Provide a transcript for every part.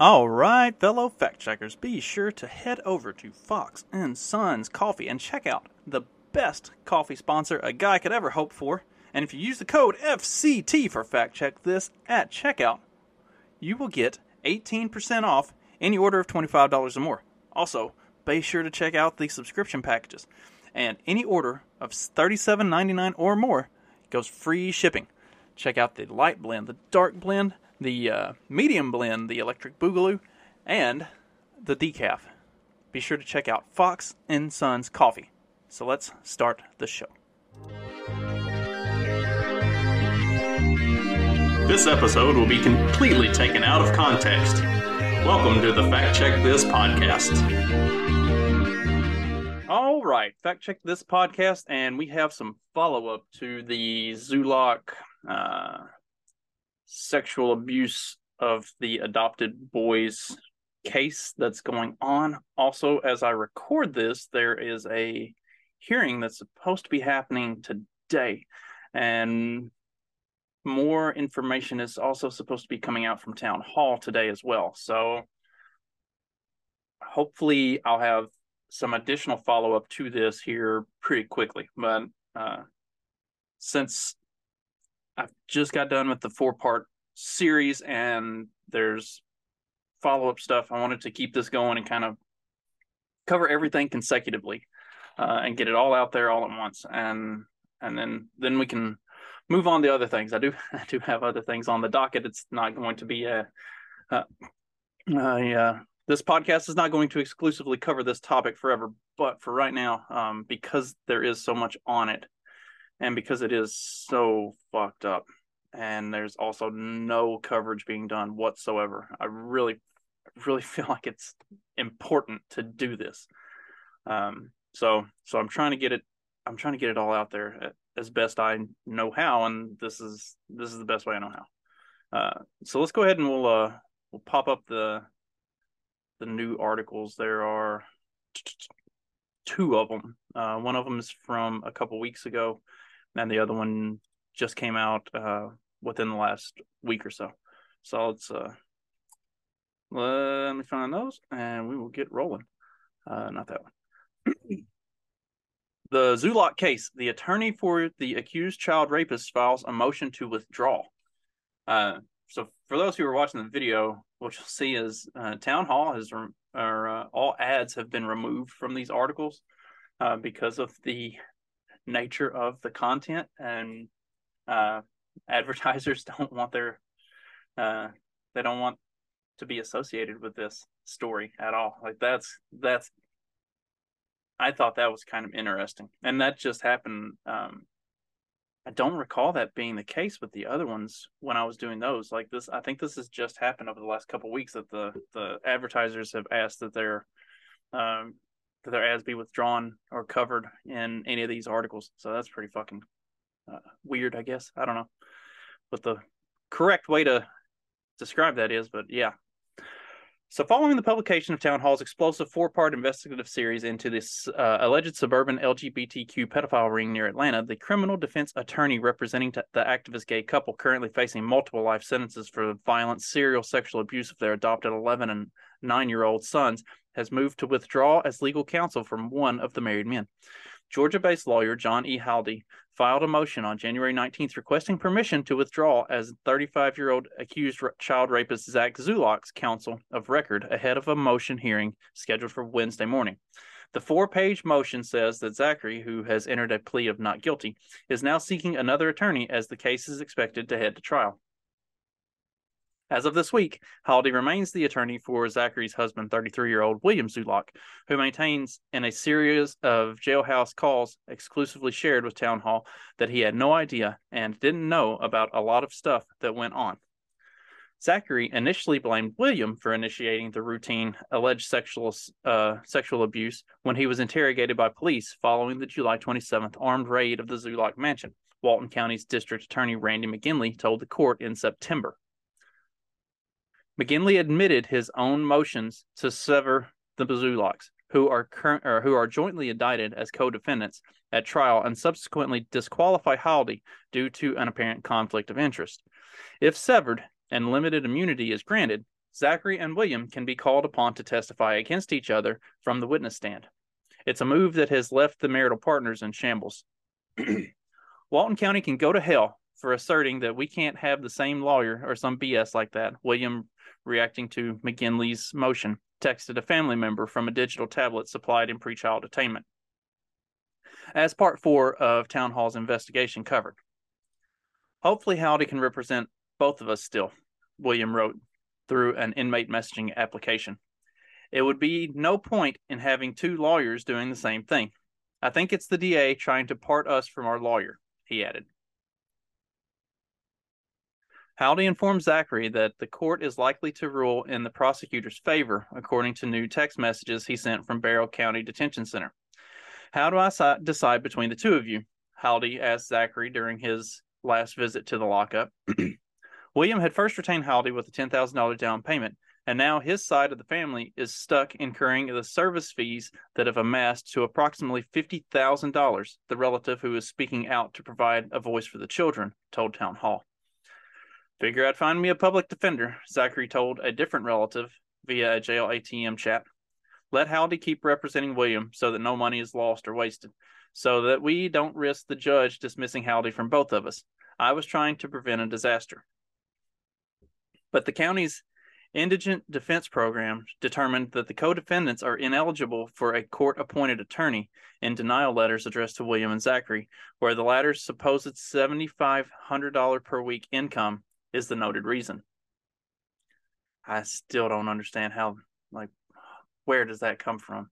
All right, fellow fact checkers, be sure to head over to Fox and Sons Coffee and check out the best coffee sponsor a guy could ever hope for. And if you use the code FCT for Fact Check This at checkout, you will get 18% off any order of $25 or more. Also, be sure to check out the subscription packages. And any order of $37.99 or more goes free shipping. Check out the light blend, the dark blend, the medium blend, the electric boogaloo, and the decaf. Be sure to check out Fox & Sons Coffee. So let's start the show. This episode will be completely taken out of context. Welcome to the Fact Check This Podcast. All right, Fact Check This Podcast, and we have some follow-up to the Zulock sexual abuse of the adopted boys case that's going on. Also, as I record this, there is a hearing that's supposed to be happening today, and more information is also supposed to be coming out from Town Hall today as well. So hopefully I'll have some additional follow-up to this here pretty quickly. But since I've just got done with the 4-part series and there's follow-up stuff, I wanted to keep this going and kind of cover everything consecutively and get it all out there all at once. And then we can move on to other things. I do have other things on the docket. It's not going to be this podcast is not going to exclusively cover this topic forever, but for right now, because there is so much on it, and because it is so fucked up, and there's also no coverage being done whatsoever, I really feel like it's important to do this. So I'm trying to get it all out there as best I know how, and this is the best way I know how. So let's go ahead and we'll pop up the new articles. There are two of them. One of them is from a couple weeks ago, and the other one just came out within the last week or so. So let me find those, and we will get rolling. Not that one. The Zulock case: the attorney for the accused child rapist files a motion to withdraw. So for those who are watching the video, what you'll see is Town Hall has all ads have been removed from these articles because of the nature of the content, and advertisers don't want they don't want to be associated with this story at all. Like that's I thought that was kind of interesting, and that just happened. I don't recall that being the case with the other ones when I was doing those. Like this, I think this has just happened over the last couple of weeks, that the advertisers have asked that their ads be withdrawn or covered in any of these articles. So that's pretty fucking weird, I guess. I don't know what the correct way to describe that is, but yeah. So following the publication of Town Hall's explosive 4-part investigative series into this alleged suburban LGBTQ pedophile ring near Atlanta, the criminal defense attorney representing the activist gay couple currently facing multiple life sentences for the violent serial sexual abuse of their adopted 11- and 9-year-old sons has moved to withdraw as legal counsel from one of the married men. Georgia-based lawyer John E. Haldi filed a motion on January 19th requesting permission to withdraw as 35-year-old accused child rapist Zach Zulock's counsel of record ahead of a motion hearing scheduled for Wednesday morning. The 4-page motion says that Zachary, who has entered a plea of not guilty, is now seeking another attorney as the case is expected to head to trial. As of this week, Haldi remains the attorney for Zachary's husband, 33-year-old William Zulock, who maintains in a series of jailhouse calls exclusively shared with Town Hall that he had no idea and didn't know about a lot of stuff that went on. Zachary initially blamed William for initiating the routine alleged sexual abuse when he was interrogated by police following the July 27th armed raid of the Zulock mansion, Walton County's District Attorney Randy McGinley told the court in September. McGinley admitted his own motions to sever the Zulocks, who are jointly indicted as co-defendants at trial, and subsequently disqualify Haldi due to an apparent conflict of interest. If severed and limited immunity is granted, Zachary and William can be called upon to testify against each other from the witness stand. It's a move that has left the marital partners in shambles. Walton County can go to hell for asserting that we can't have the same lawyer or some BS like that. William, reacting to McGinley's motion, texted a family member from a digital tablet supplied in pretrial detainment. As part 4 of Town Hall's investigation covered. Hopefully Haldi can represent both of us still, William wrote through an inmate messaging application. It would be no point in having two lawyers doing the same thing. I think it's the DA trying to part us from our lawyer, he added. Haldi informed Zachary that the court is likely to rule in the prosecutor's favor, according to new text messages he sent from Barrow County Detention Center. How do I decide between the two of you? Haldi asked Zachary during his last visit to the lockup. William had first retained Haldi with a $10,000 down payment, and now his side of the family is stuck incurring the service fees that have amassed to approximately $50,000, the relative who is speaking out to provide a voice for the children told Town Hall. Figure I'd find me a public defender, Zachary told a different relative via a jail ATM chat. Let Haldi keep representing William so that no money is lost or wasted, so that we don't risk the judge dismissing Haldi from both of us. I was trying to prevent a disaster. But the county's indigent defense program determined that the co-defendants are ineligible for a court-appointed attorney in denial letters addressed to William and Zachary, where the latter's supposed $7,500 per week income is the noted reason. I still don't understand how, where does that come from?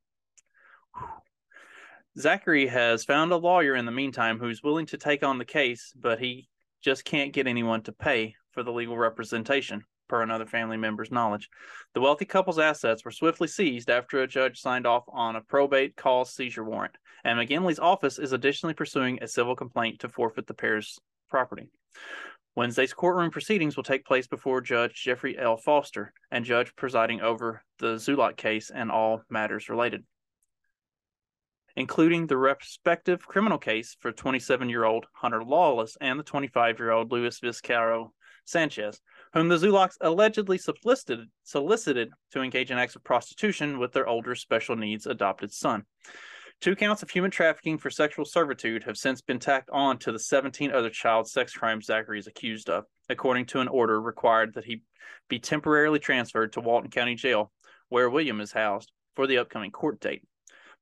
Whew. Zachary has found a lawyer in the meantime who's willing to take on the case, but he just can't get anyone to pay for the legal representation, per another family member's knowledge. The wealthy couple's assets were swiftly seized after a judge signed off on a probate cause seizure warrant, and McGinley's office is additionally pursuing a civil complaint to forfeit the pair's property. Wednesday's courtroom proceedings will take place before Judge Jeffrey L. Foster and judge presiding over the Zulock case and all matters related, including the respective criminal case for 27-year-old Hunter Lawless and the 25-year-old Luis Vizcaro Sanchez, whom the Zulocks allegedly solicited to engage in acts of prostitution with their older special needs adopted son. 2 counts of human trafficking for sexual servitude have since been tacked on to the 17 other child sex crimes Zachary is accused of, according to an order required that he be temporarily transferred to Walton County Jail, where William is housed, for the upcoming court date.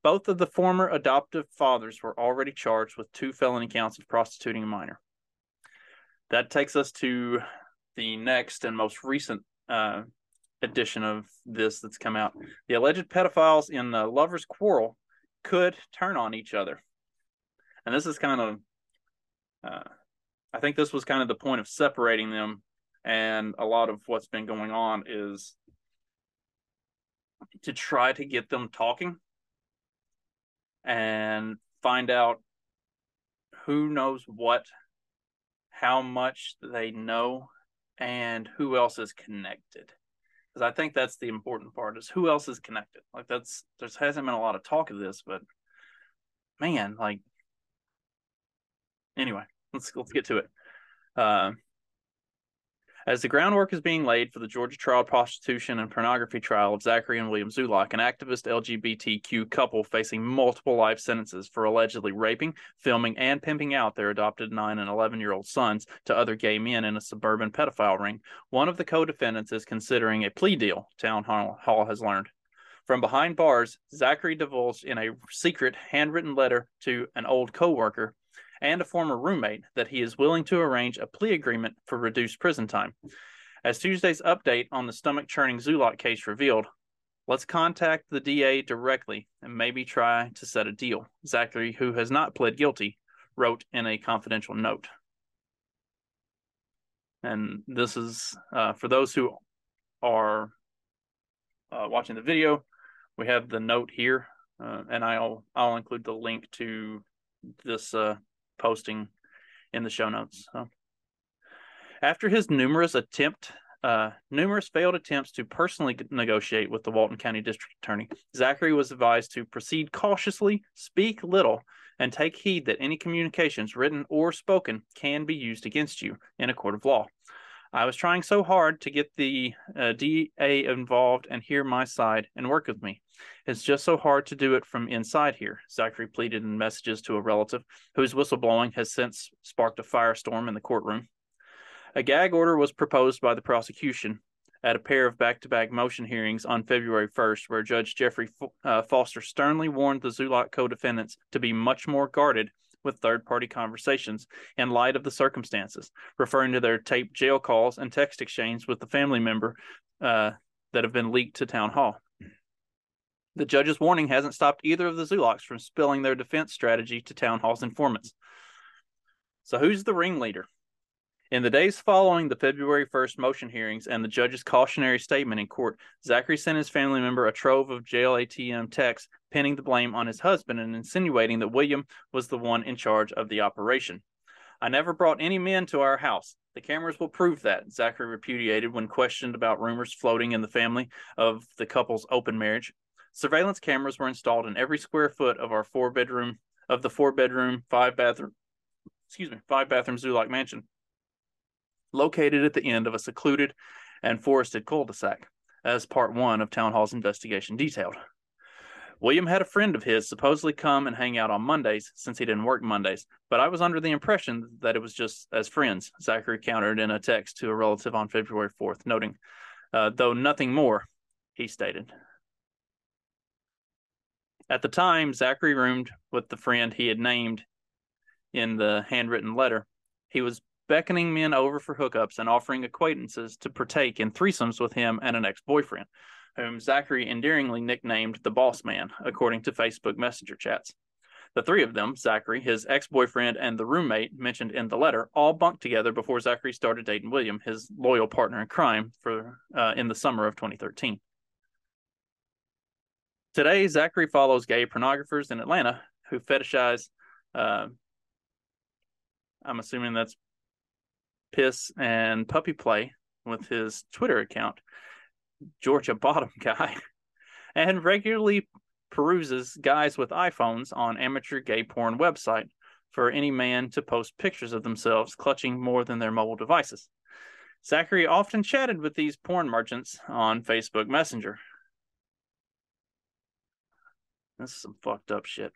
Both of the former adoptive fathers were already charged with 2 felony counts of prostituting a minor. That takes us to the next and most recent edition of this that's come out. The alleged pedophiles in the Lover's Quarrel could turn on each other. And this is kind of, I think this was kind of the point of separating them, and a lot of what's been going on is to try to get them talking and find out who knows what, how much they know, and who else is connected. Because I think that's the important part, is who else is connected. There hasn't been a lot of talk of this, but man, anyway, let's get to it. As the groundwork is being laid for the Georgia trial prostitution and pornography trial of Zachary and William Zulock, an activist LGBTQ couple facing multiple life sentences for allegedly raping, filming, and pimping out their adopted 9- and 11-year-old sons to other gay men in a suburban pedophile ring, one of the co-defendants is considering a plea deal, Town Hall has learned. From behind bars, Zachary divulged in a secret handwritten letter to an old co-worker and a former roommate that he is willing to arrange a plea agreement for reduced prison time. As Tuesday's update on the stomach-churning Zulock case revealed, let's contact the DA directly and maybe try to set a deal, Zachary, who has not pled guilty, wrote in a confidential note. And this is, for those who are watching the video, we have the note here, and I'll include the link to this posting in the show notes. So, after his numerous failed attempts to personally negotiate with the Walton County District Attorney, Zachary was advised to proceed cautiously, speak little, and take heed that any communications, written or spoken, can be used against you in a court of law. I was trying so hard to get the DA involved and hear my side and work with me. It's just so hard to do it from inside here, Zachary pleaded in messages to a relative whose whistleblowing has since sparked a firestorm in the courtroom. A gag order was proposed by the prosecution at a pair of back-to-back motion hearings on February 1st, where Judge Jeffrey Foster sternly warned the Zulock co-defendants to be much more guarded with third-party conversations in light of the circumstances, referring to their taped jail calls and text exchange with the family member that have been leaked to Town Hall. The judge's warning hasn't stopped either of the Zulocks from spilling their defense strategy to Town Hall's informants. So who's the ringleader? In the days following the February 1st motion hearings and the judge's cautionary statement in court, Zachary sent his family member a trove of jail ATM texts, pinning the blame on his husband and insinuating that William was the one in charge of the operation. I never brought any men to our house. The cameras will prove that, Zachary repudiated when questioned about rumors floating in the family of the couple's open marriage. Surveillance cameras were installed in every square foot of our four-bedroom, five-bathroom Zulock mansion, located at the end of a secluded and forested cul-de-sac, as Part 1 of Town Hall's investigation detailed. William had a friend of his supposedly come and hang out on Mondays, since he didn't work Mondays, but I was under the impression that it was just as friends, Zachary countered in a text to a relative on February 4th, noting, though nothing more, he stated. At the time, Zachary roomed with the friend he had named in the handwritten letter. He was beckoning men over for hookups and offering acquaintances to partake in threesomes with him and an ex-boyfriend, whom Zachary endearingly nicknamed the Boss Man, according to Facebook Messenger chats. The three of them, Zachary, his ex-boyfriend, and the roommate mentioned in the letter, all bunked together before Zachary started dating William, his loyal partner in crime, in the summer of 2013. Today, Zachary follows gay pornographers in Atlanta who fetishize, I'm assuming that's piss and puppy play with his Twitter account, Georgia Bottom Guy, and regularly peruses guys with iPhones on amateur gay porn website for any man to post pictures of themselves clutching more than their mobile devices. Zachary often chatted with these porn merchants on Facebook Messenger. This is some fucked up shit.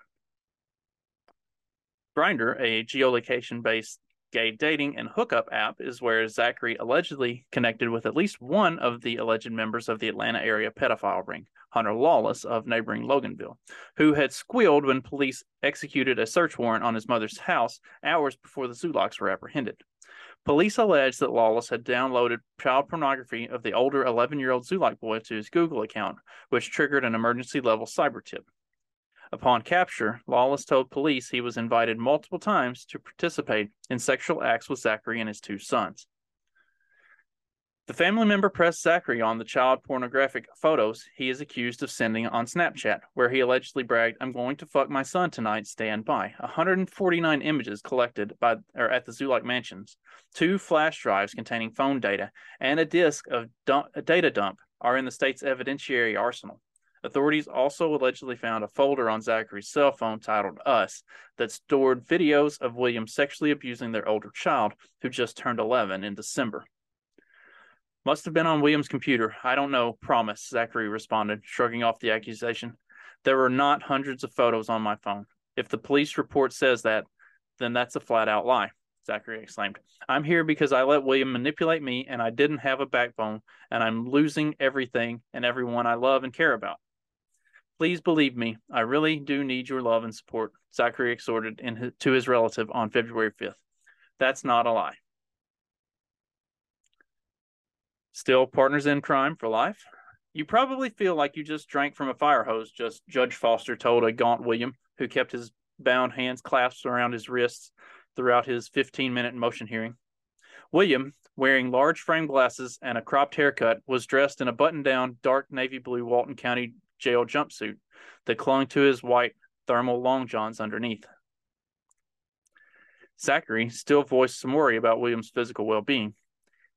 Grindr, a geolocation-based gay dating and hookup app, is where Zachary allegedly connected with at least one of the alleged members of the Atlanta area pedophile ring, Hunter Lawless of neighboring Loganville, who had squealed when police executed a search warrant on his mother's house hours before the Zulocks were apprehended. Police alleged that Lawless had downloaded child pornography of the older 11-year-old Zulock boy to his Google account, which triggered an emergency-level cyber tip. Upon capture, Lawless told police he was invited multiple times to participate in sexual acts with Zachary and his two sons. The family member pressed Zachary on the child pornographic photos he is accused of sending on Snapchat, where he allegedly bragged, "I'm going to fuck my son tonight, stand by." 149 images collected at the Zulock mansions, 2 flash drives containing phone data, and a disk of data dump are in the state's evidentiary arsenal. Authorities also allegedly found a folder on Zachary's cell phone titled Us that stored videos of William sexually abusing their older child, who just turned 11 in December. "Must have been on William's computer. I don't know, promise," Zachary responded, shrugging off the accusation. "There were not hundreds of photos on my phone. If the police report says that, then that's a flat-out lie," Zachary exclaimed. "I'm here because I let William manipulate me, and I didn't have a backbone, and I'm losing everything and everyone I love and care about. Please believe me, I really do need your love and support," Zachary exhorted to his relative on February 5th. "That's not a lie." Still partners in crime for life? "You probably feel like you just drank from a fire hose," Judge Foster told a gaunt William, who kept his bound hands clasped around his wrists throughout his 15-minute motion hearing. William, wearing large frame glasses and a cropped haircut, was dressed in a button-down, dark navy blue Walton County jail jumpsuit that clung to his white thermal long johns underneath. Zachary still voiced some worry about William's physical well-being.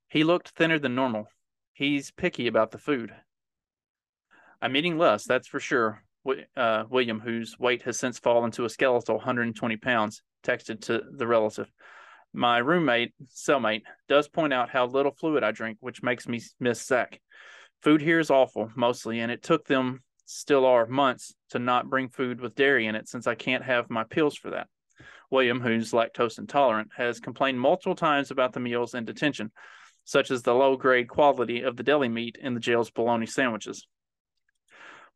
"He looked thinner than normal. He's picky about the food. I'm eating less, that's for sure," William, whose weight has since fallen to a skeletal 120 pounds, texted to the relative. My roommate, cellmate, does point out how little fluid I drink, which makes me miss Zach. Food here is awful, mostly, and it took them, still are, months to not bring food with dairy in it since I can't have my pills for that. William, who's lactose intolerant, has complained multiple times about the meals in detention, such as the low-grade quality of the deli meat in the jail's bologna sandwiches.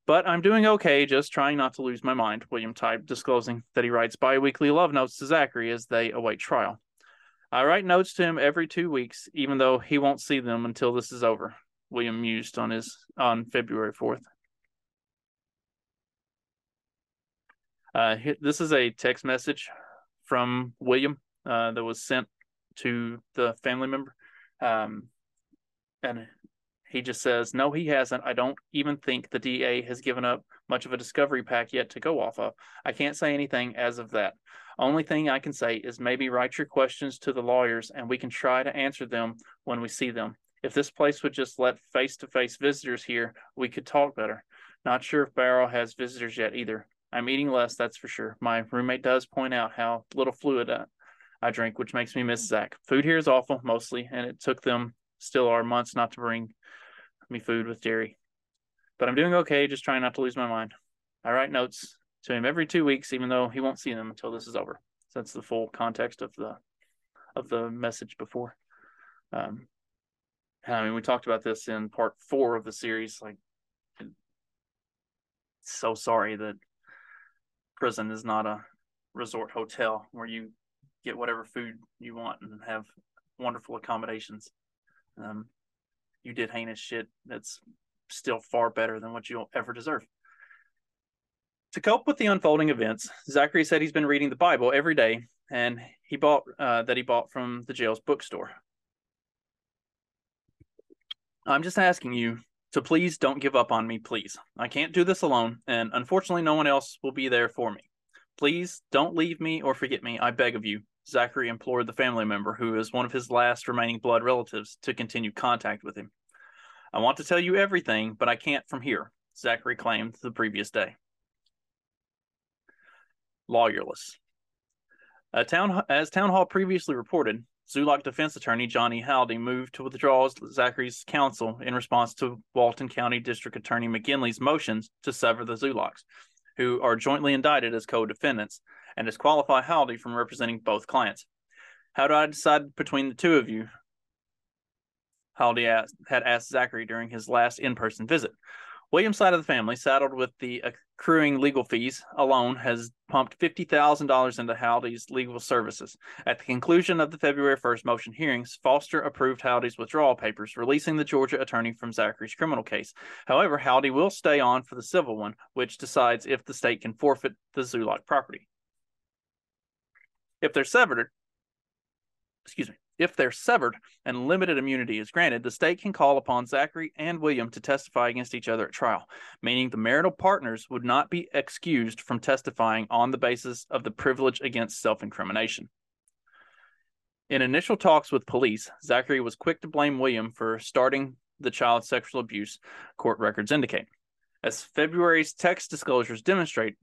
But I'm doing okay, just trying not to lose my mind, William typed, disclosing that he writes bi-weekly love notes to Zachary as they await trial. I write notes to him every 2 weeks, even though he won't see them until this is over, William mused on February 4th. This is a text message from William that was sent to the family member. And he just says, no, he hasn't. I don't even think the DA has given up much of a discovery pack yet to go off of. I can't say anything as of that. Only thing I can say is maybe write your questions to the lawyers and we can try to answer them when we see them. If this place would just let face-to-face visitors here, we could talk better. Not sure if Barrow has visitors yet either. I'm eating less, that's for sure. My roommate does point out how little fluid I drink, which makes me miss Zach. Food here is awful, mostly, and it took them, still are, months not to bring me food with dairy. But I'm doing okay, just trying not to lose my mind. I write notes to him every 2 weeks, even though he won't see them until this is over. So that's the full context of the message before. I mean, we talked about this in part 4 of the series. Like, so sorry that prison is not a resort hotel where you get whatever food you want and have wonderful accommodations. You did heinous shit that's still far better than what you'll ever deserve. To cope with the unfolding events, Zachary said he's been reading the Bible every day, and he bought from the jail's bookstore. I'm just asking you to please don't give up on me, please. I can't do this alone, and unfortunately no one else will be there for me. Please don't leave me or forget me, I beg of you, Zachary implored the family member, who is one of his last remaining blood relatives, to continue contact with him. I want to tell you everything, but I can't from here, Zachary claimed the previous day. Lawyerless. As Town Hall previously reported, Zulock defense attorney John E. Haldi moved to withdraw Zachary's counsel in response to Walton County District Attorney McGinley's motions to sever the Zulocks, who are jointly indicted as co-defendants, and disqualify Haldi from representing both clients. How do I decide between the two of you? Haldi had asked Zachary during his last in-person visit. William's side of the family, saddled with the accruing legal fees alone, has pumped $50,000 into Haldi's legal services. At the conclusion of the February 1st motion hearings, Foster approved Haldi's withdrawal papers, releasing the Georgia attorney from Zachary's criminal case. However, Haldi will stay on for the civil one, which decides if the state can forfeit the Zulock property. If they're severed and limited immunity is granted, the state can call upon Zachary and William to testify against each other at trial, meaning the marital partners would not be excused from testifying on the basis of the privilege against self-incrimination. In initial talks with police, Zachary was quick to blame William for starting the child sexual abuse, court records indicate. As February's text disclosures demonstrate,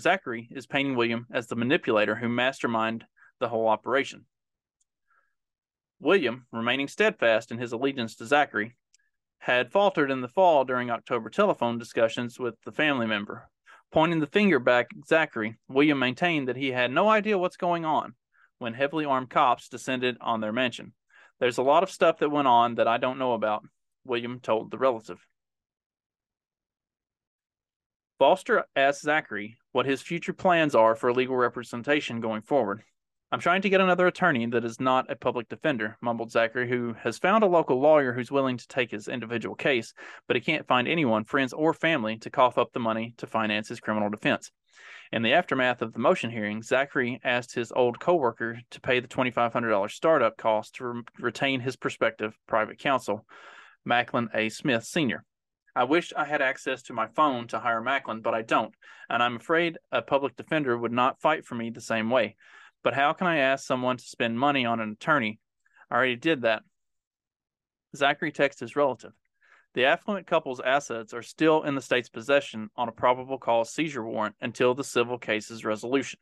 Zachary is painting William as the manipulator who masterminded the whole operation. William, remaining steadfast in his allegiance to Zachary, had faltered in the fall during October telephone discussions with the family member. Pointing the finger back at Zachary, William maintained that he had no idea what's going on when heavily armed cops descended on their mansion. There's a lot of stuff that went on that I don't know about, William told the relative. Foster asked Zachary what his future plans are for legal representation going forward. I'm trying to get another attorney that is not a public defender, mumbled Zachary, who has found a local lawyer who's willing to take his individual case, but he can't find anyone, friends or family, to cough up the money to finance his criminal defense. In the aftermath of the motion hearing, Zachary asked his old co-worker to pay the $2,500 startup cost to retain his prospective private counsel, Macklin A. Smith, Sr. I wish I had access to my phone to hire Macklin, but I don't, and I'm afraid a public defender would not fight for me the same way. But how can I ask someone to spend money on an attorney? I already did that. Zachary texted his relative. The affluent couple's assets are still in the state's possession on a probable cause seizure warrant until the civil case's resolution.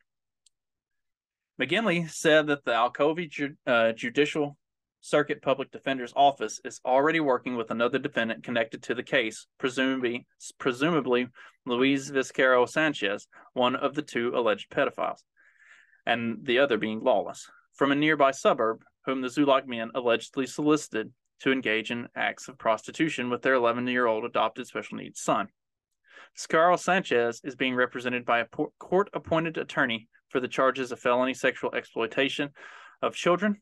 McGinley said that the Alcovy Judicial Circuit Public Defender's Office is already working with another defendant connected to the case, presumably Luis Vizcaro Sanchez, one of the two alleged pedophiles, and the other being Lawless, from a nearby suburb, whom the Zulock men allegedly solicited to engage in acts of prostitution with their 11-year-old adopted special needs son. Vizcaro Sanchez is being represented by a court-appointed attorney for the charges of felony sexual exploitation of children,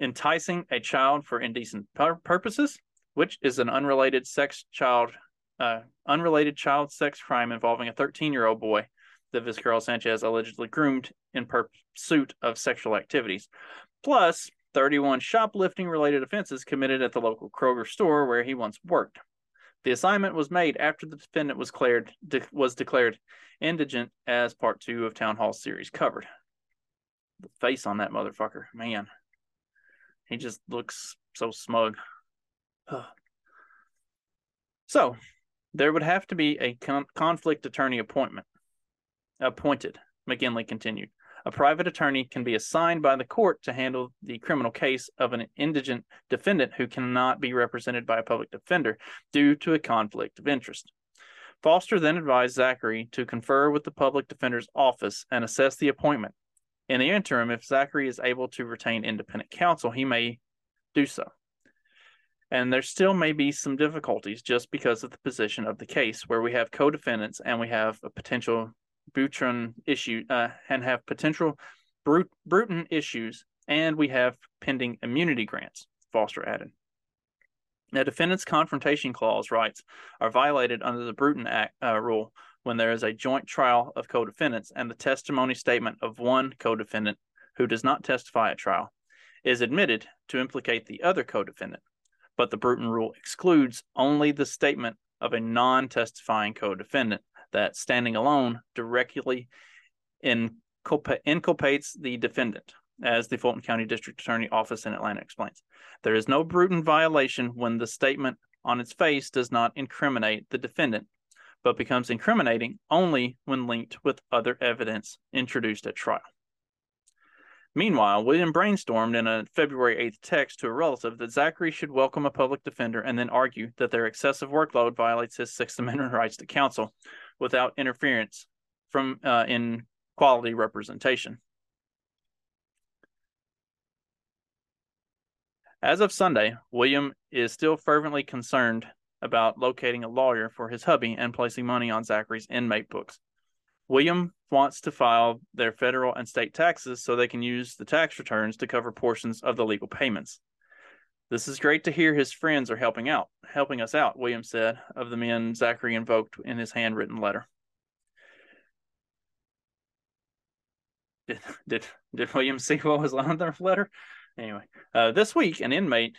enticing a child for indecent purposes, which is an unrelated child sex crime involving a 13-year-old boy that Vizcaro Sanchez allegedly groomed in pursuit of sexual activities, plus 31 shoplifting-related offenses committed at the local Kroger store where he once worked. The assignment was made after the defendant was declared indigent as Part 2 of Town Hall series covered. The face on that motherfucker, man. He just looks so smug. Ugh. So, there would have to be a conflict attorney appointed, McGinley continued. A private attorney can be assigned by the court to handle the criminal case of an indigent defendant who cannot be represented by a public defender due to a conflict of interest. Foster then advised Zachary to confer with the public defender's office and assess the appointment. In the interim, if Zachary is able to retain independent counsel, he may do so. And there still may be some difficulties just because of the position of the case, where we have co-defendants and we have a potential Bruton issue Bruton issues, and we have pending immunity grants, Foster added. Now, defendants' confrontation clause rights are violated under the Bruton Act rule when there is a joint trial of co-defendants and the testimony statement of one co-defendant who does not testify at trial is admitted to implicate the other co-defendant, but the Bruton rule excludes only the statement of a non-testifying co-defendant that, standing alone, directly inculpates the defendant, as the Fulton County District Attorney Office in Atlanta explains. There is no Bruton violation when the statement on its face does not incriminate the defendant, but becomes incriminating only when linked with other evidence introduced at trial. Meanwhile, William brainstormed in a February 8th text to a relative that Zachary should welcome a public defender and then argue that their excessive workload violates his Sixth Amendment rights to counsel without interference from in quality representation. As of Sunday, William is still fervently concerned about locating a lawyer for his hubby and placing money on Zachary's inmate books. William wants to file their federal and state taxes so they can use the tax returns to cover portions of the legal payments. This is great to hear his friends are helping us out, William said of the men Zachary invoked in his handwritten letter. Did William see what was on their letter? Anyway, this week an inmate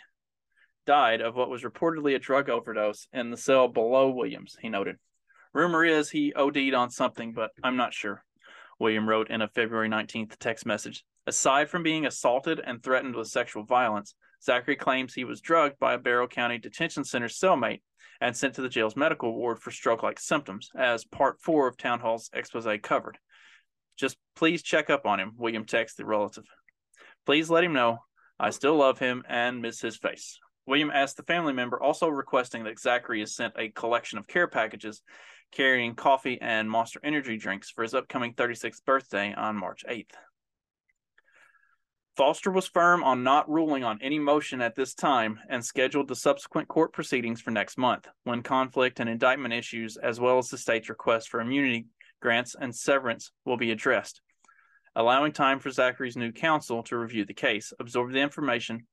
died of what was reportedly a drug overdose in the cell below Williams, he noted. Rumor is he OD'd on something, but I'm not sure, William wrote in a February 19th text message. Aside from being assaulted and threatened with sexual violence, Zachary claims he was drugged by a Barrow County Detention Center cellmate and sent to the jail's medical ward for stroke-like symptoms, as Part 4 of Town Hall's exposé covered. Just please check up on him, William texted the relative. Please let him know I still love him and miss his face. William asked the family member, also requesting that Zachary is sent a collection of care packages carrying coffee and Monster Energy drinks for his upcoming 36th birthday on March 8th. Foster was firm on not ruling on any motion at this time and scheduled the subsequent court proceedings for next month, when conflict and indictment issues, as well as the state's request for immunity grants and severance, will be addressed, allowing time for Zachary's new counsel to review the case, absorb the information,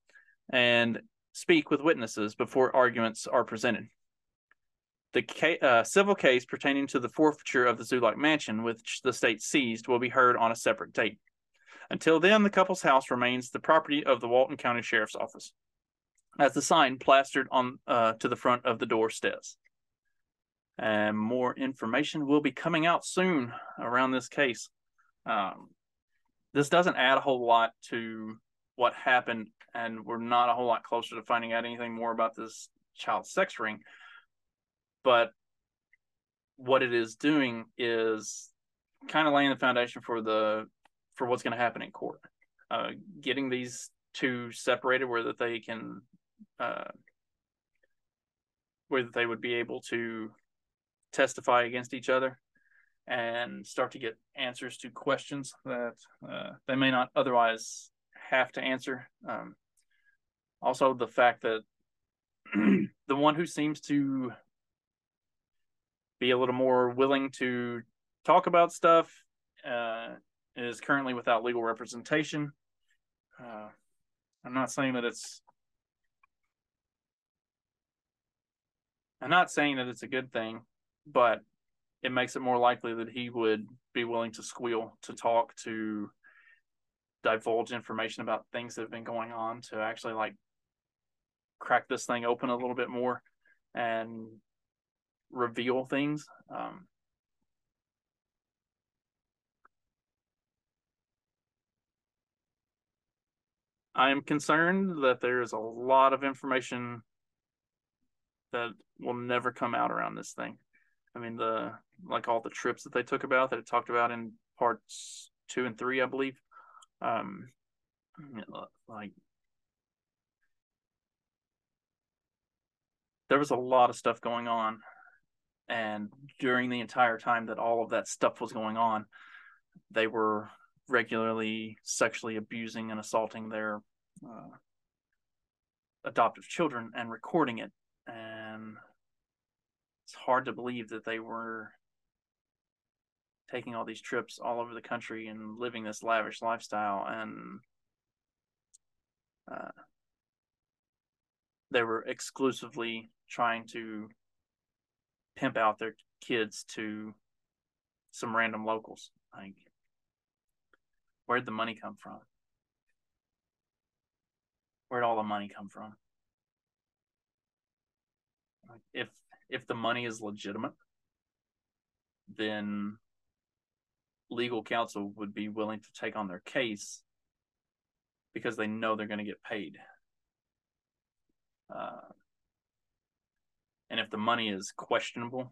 and speak with witnesses before arguments are presented. The civil case pertaining to the forfeiture of the Zulock Mansion, which the state seized, will be heard on a separate date. Until then, the couple's house remains the property of the Walton County Sheriff's Office, as the sign plastered on to the front of the door says. And more information will be coming out soon around this case. This doesn't add a whole lot to what happened, and we're not a whole lot closer to finding out anything more about this child sex ring. But what it is doing is kind of laying the foundation for the for what's going to happen in court. Getting these two separated where that they can, where that they would be able to testify against each other and start to get answers to questions that they may not otherwise have to answer. Also, the fact that the one who seems to be a little more willing to talk about stuff is currently without legal representation. I'm not saying that it's a good thing, but it makes it more likely that he would be willing to squeal, to talk, to divulge information about things that have been going on, to actually like crack this thing open a little bit more and reveal things. I am concerned that there is a lot of information that will never come out around this thing. I mean, all the trips that they took about, that it talked about in parts 2 and 3, I believe. There was a lot of stuff going on. And during the entire time that all of that stuff was going on, they were regularly sexually abusing and assaulting their adoptive children and recording it. And it's hard to believe that they were taking all these trips all over the country and living this lavish lifestyle. And they were exclusively trying to pimp out their kids to some random locals. Like, where'd the money come from? Where'd all the money come from? Like, if the money is legitimate, then legal counsel would be willing to take on their case because they know they're going to get paid. And if the money is questionable,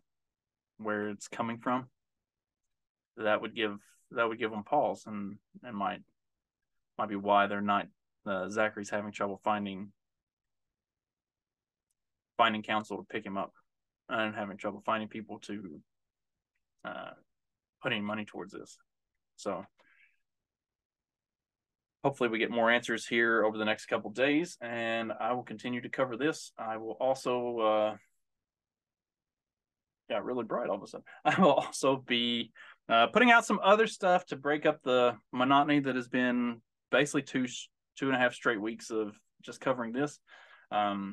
where it's coming from, that would give them pause, and might be why they're not Zachary's having trouble finding counsel to pick him up. And having trouble finding people to put any money towards this. So hopefully we get more answers here over the next couple days, and I will continue to cover this. I will also got really bright all of a sudden. I will also be putting out some other stuff to break up the monotony that has been basically two and a half straight weeks of just covering this. I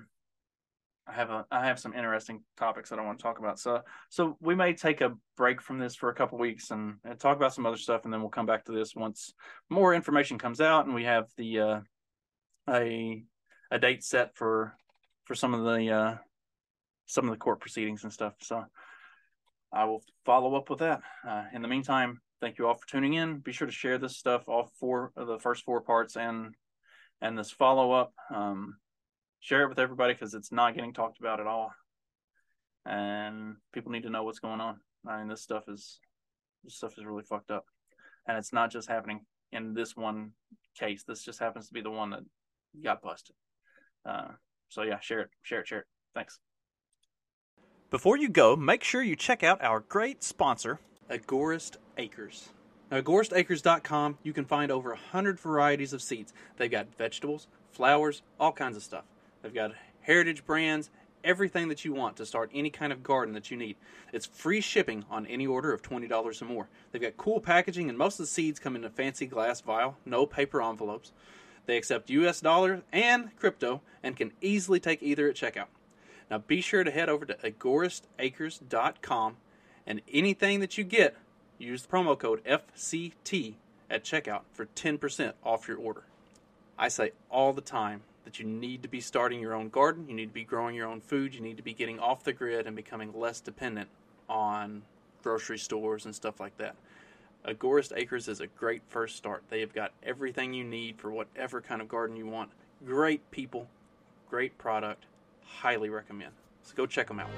have some interesting topics that I want to talk about. So we may take a break from this for a couple of weeks and talk about some other stuff, and then we'll come back to this once more information comes out and we have the a date set for some of the court proceedings and stuff. So I will follow up with that. In the meantime, thank you all for tuning in. Be sure to share this stuff, all four of the first four parts and this follow up. Share it with everybody because it's not getting talked about at all. And people need to know what's going on. I mean, this stuff is really fucked up. And it's not just happening in this one case. This just happens to be the one that got busted. So yeah, share it. Thanks. Before you go, make sure you check out our great sponsor, Agorist Acres. Now, agoristacres.com, you can find over 100 varieties of seeds. They've got vegetables, flowers, all kinds of stuff. They've got heritage brands, everything that you want to start any kind of garden that you need. It's free shipping on any order of $20 or more. They've got cool packaging, and most of the seeds come in a fancy glass vial, no paper envelopes. They accept US dollars and crypto and can easily take either at checkout. Now be sure to head over to agoristacres.com, and anything that you get, use the promo code FCT at checkout for 10% off your order. I say all the time that you need to be starting your own garden, you need to be growing your own food, you need to be getting off the grid and becoming less dependent on grocery stores and stuff like that. Agorist Acres is a great first start. They have got everything you need for whatever kind of garden you want. Great people, great product, highly recommend. So go check them out.